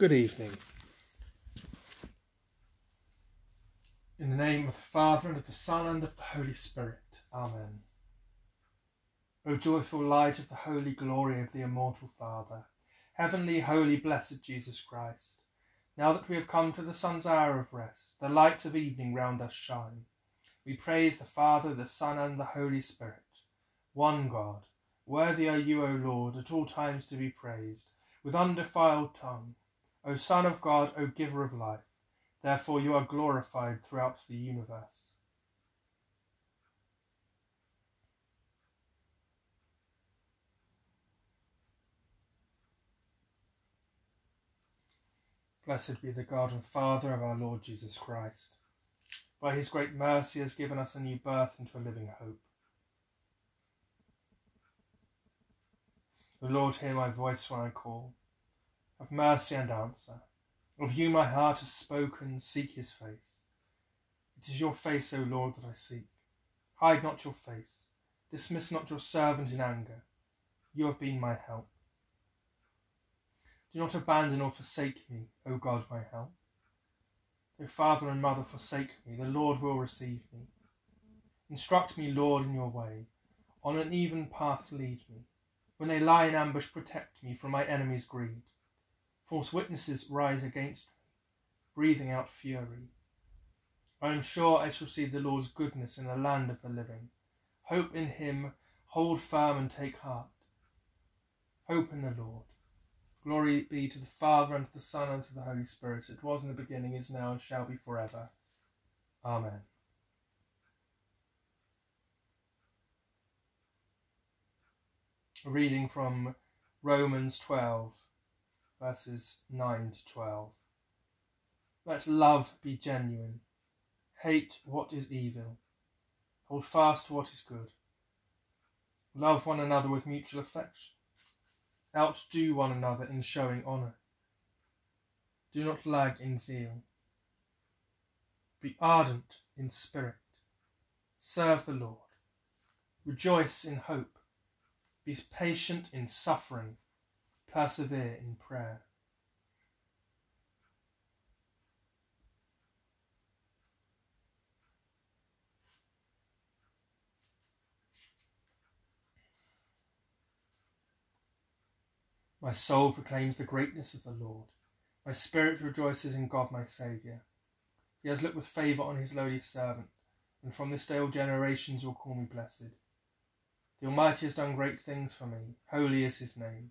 Good evening. In the name of the Father, and of the Son, and of the Holy Spirit. Amen. O joyful light of the holy glory of the immortal Father, heavenly, holy, blessed Jesus Christ, now that we have come to the sun's hour of rest, the lights of evening round us shine. We praise the Father, the Son, and the Holy Spirit. One God, worthy are you, O Lord, at all times to be praised, with undefiled tongue. O Son of God, O Giver of life, therefore you are glorified throughout the universe. Blessed be the God and Father of our Lord Jesus Christ. By his great mercy has given us a new birth into a living hope. O Lord, hear my voice when I call. Have mercy and answer. Of you my heart has spoken, seek his face. It is your face, O Lord, that I seek. Hide not your face. Dismiss not your servant in anger. You have been my help. Do not abandon or forsake me, O God, my help. Though father and mother forsake me, the Lord will receive me. Instruct me, Lord, in your way. On an even path lead me. When they lie in ambush, protect me from my enemy's greed. False witnesses rise against me, breathing out fury. I am sure I shall see the Lord's goodness in the land of the living. Hope in him, hold firm and take heart. Hope in the Lord. Glory be to the Father, and to the Son, and to the Holy Spirit. It was in the beginning, is now, and shall be forever. Amen. A reading from Romans 12. Verses 9 to 12. Let love be genuine. Hate what is evil. Hold fast to what is good. Love one another with mutual affection. Outdo one another in showing honour. Do not lag in zeal. Be ardent in spirit. Serve the Lord. Rejoice in hope. Be patient in suffering. Persevere in prayer. My soul proclaims the greatness of the Lord. My spirit rejoices in God my Saviour. He has looked with favour on his lowly servant, and from this day all generations will call me blessed. The Almighty has done great things for me. Holy is his name.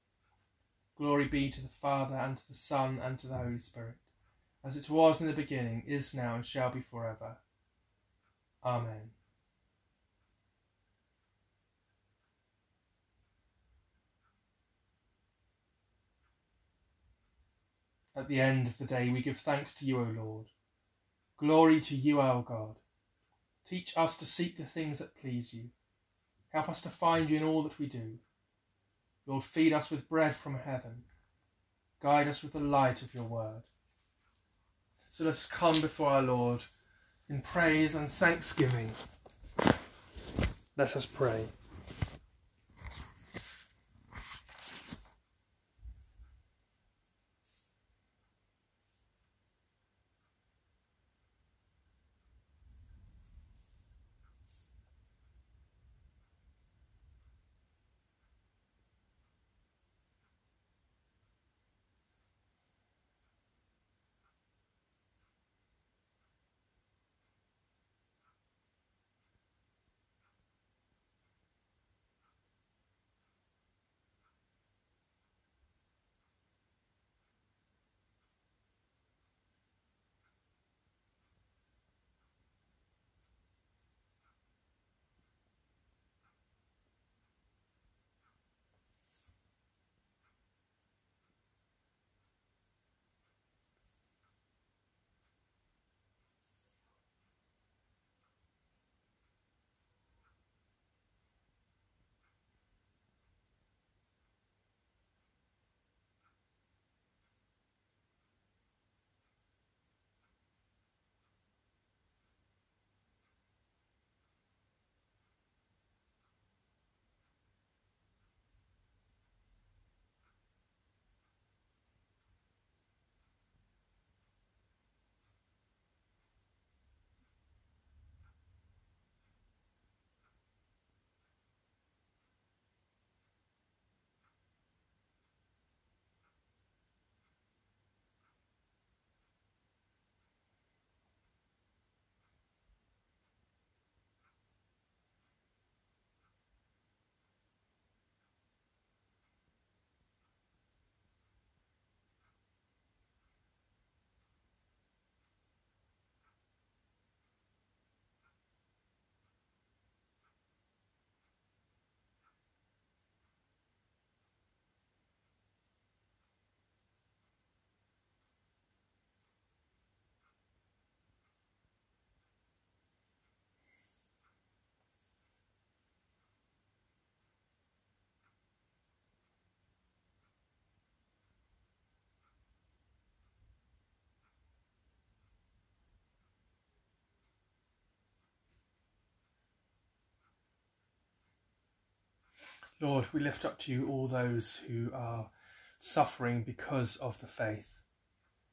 Glory be to the Father, and to the Son, and to the Holy Spirit, as it was in the beginning, is now, and shall be forever. Amen. At the end of the day we give thanks to you, O Lord. Glory to you, our God. Teach us to seek the things that please you. Help us to find you in all that we do. Lord, feed us with bread from heaven. Guide us with the light of your word. So let us come before our Lord in praise and thanksgiving. Let us pray. Lord, we lift up to you all those who are suffering because of the faith,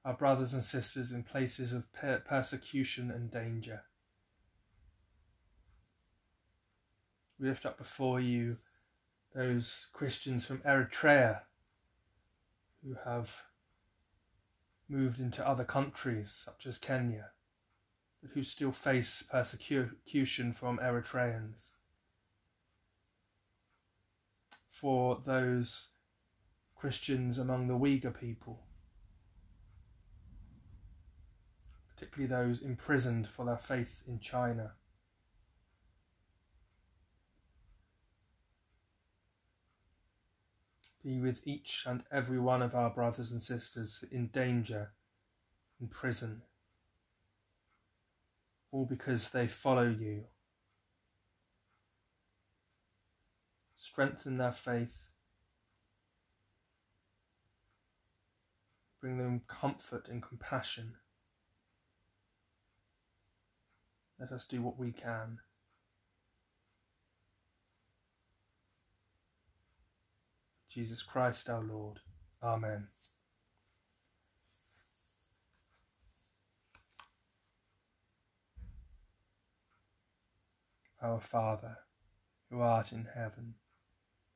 our brothers and sisters in places of persecution and danger. We lift up before you those Christians from Eritrea who have moved into other countries such as Kenya, but who still face persecution from Eritreans. For those Christians among the Uyghur people, particularly those imprisoned for their faith in China. Be with each and every one of our brothers and sisters in danger, in prison, all because they follow you. Strengthen their faith. Bring them comfort and compassion. Let us do what we can. Jesus Christ our Lord. Amen. Our Father, who art in heaven,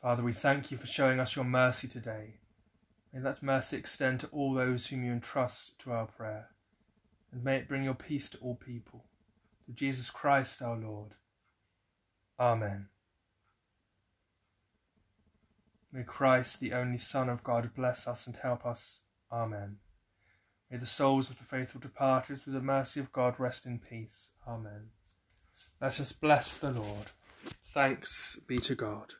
Father, we thank you for showing us your mercy today. May that mercy extend to all those whom you entrust to our prayer, and may it bring your peace to all people. Through Jesus Christ our Lord. Amen. May Christ, the only Son of God, bless us and help us. Amen. May the souls of the faithful departed through the mercy of God rest in peace. Amen. Let us bless the Lord. Thanks be to God.